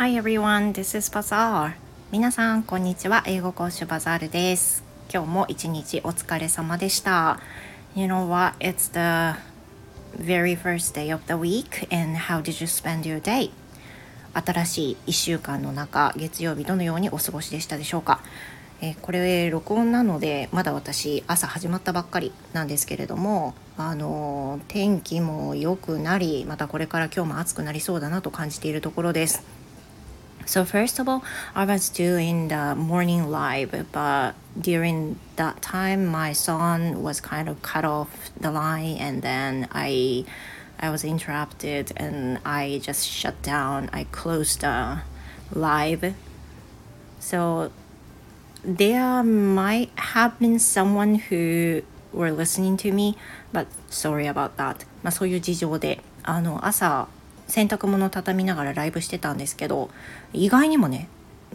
Hi everyone, this is Bazaar. 皆さんこんにちは。英語講師バザールです。今日も一日お疲れ様でした。You know what? It's the very first day of the week, and how did you spend your day? 新しい1週間の中、月曜日どのようにお過ごしでしたでしょうか？これ録音なのでまだ私朝始まったばっかりなんですけれども、天気も良くなり、またこれから今日も暑くなりそうだなと感じているところです。So first of all, I was doing the morning live, but during that time, my son was kind of cut off the line, and then I was interrupted, and I just shut down. I closed the live. So there might have been someone who were listening to me, but sorry about that. そういう事情で朝洗濯物を畳みながらライブしてたんですけど、意外にもね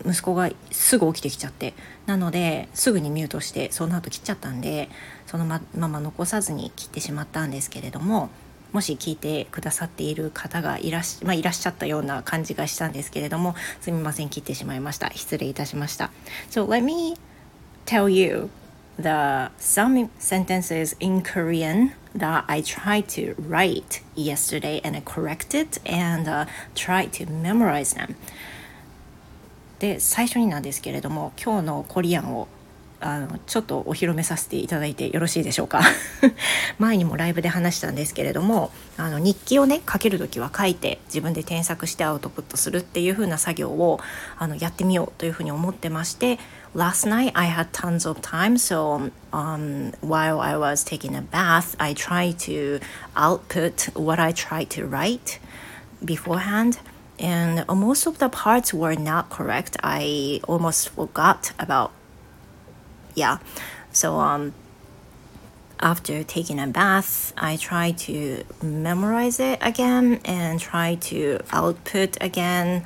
息子がすぐ起きてきちゃって、なのですぐにミュートしてその後切っちゃったんで、そのまま残さずに切ってしまったんですけれども、もし聞いてくださっている方がいらっしゃったような感じがしたんですけれども、すみません、切ってしまいました。失礼いたしました。 So let me tell you some sentences in Korean that I tried to write yesterday, and I corrected and tried to memorize them. で、最初になんですけれども、今日のコリアンをちょっとお披露目させていただいてよろしいでしょうか？前にもライブで話したんですけれども、日記をね書けるときは書いて自分で添削してアウトプットするっていう風な作業をやってみようという風に思ってまして、 Last night I had tons of time, so while I was taking a bath, I tried to output what I tried to write beforehand.And most of the parts were not correct. I almost forgot about. Yeah. So after taking a bath, I try to memorize it again and try to output again.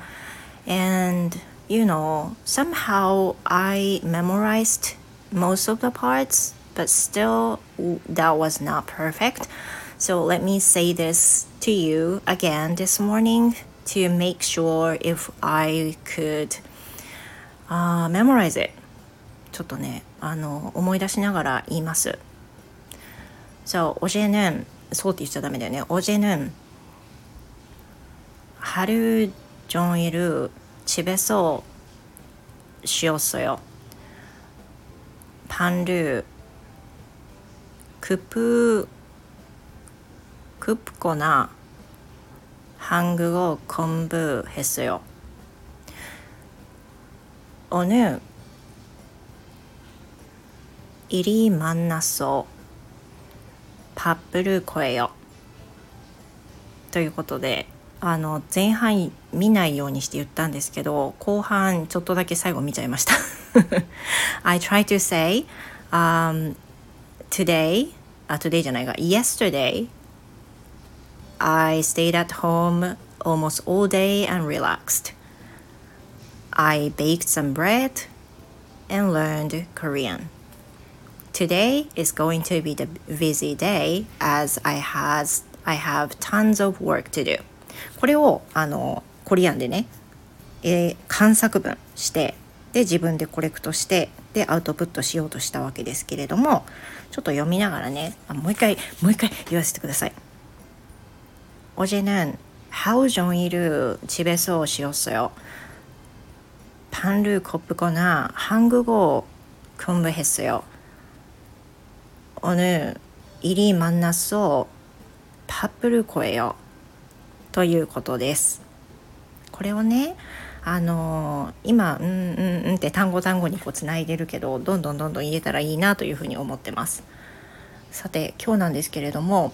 And, you know, somehow I memorized most of the parts, but still that was not perfect. So let me say this to you again this morning.to make sure if I could memorize it. ちょっとね、思い出しながら言います。So, 어제는,そうって言っちゃダメだよね。어제는 하루 종일 집에서 쉬었어요. 반려 굽거나 한국어 공부했어요. 오늘 일이 많아서 바쁠 거예요. ということで、前半見ないようにして言ったんですけど、後半ちょっとだけ最後見ちゃいました。I try to say, today じゃないが、yesterday.I stayed at home almost all day and relaxed. I baked some bread and learned Korean. Today is going to be the busy day as I have tons of work to do. これをコリアンでね、漢作文して、で自分でコレクトして、でアウトプットしようとしたわけですけれども、ちょっと読みながらね、もう一回言わせてください。어제는 하루 종일 집에서 쉬었어요. 반려 굽거나 한국어 공부했어요. 오늘 일이 많아서 바쁠 거예요. ということです。これをね、今って単語単語にこうつないでるけど、どんどん言えたらいいなというふうに思ってます。さて、今日なんですけれども。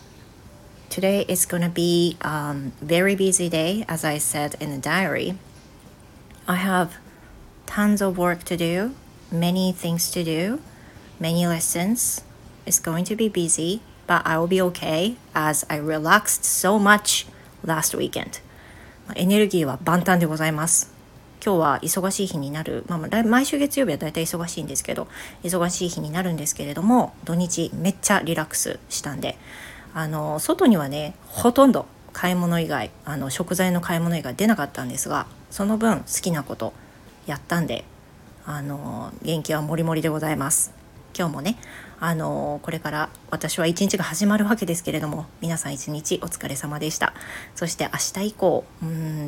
Today is going to be very busy day, as I said in the diary. I have tons of work to do, many things to do, many lessons. It's going to be busy, but I will be okay as I relaxed so much last weekend. エネルギーは万端でございます。今日は忙しい日になる、毎週月曜日はだいたい忙しいんですけど、忙しい日になるんですけれども、土日めっちゃリラックスしたんで、外にはねほとんど買い物以外、食材の買い物以外出なかったんですが、その分好きなことやったんで、元気はもりもりでございます。今日もね、これから私は一日が始まるわけですけれども、皆さん一日お疲れ様でした。そして明日以降、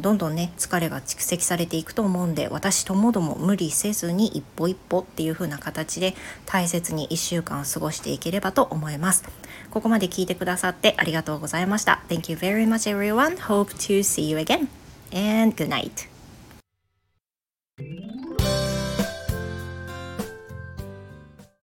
どんどんね疲れが蓄積されていくと思うんで、私ともども無理せずに一歩一歩っていう風な形で大切に1週間を過ごしていければと思います。ここまで聞いてくださってありがとうございました。 Thank you very much everyone. Hope to see you again and good night.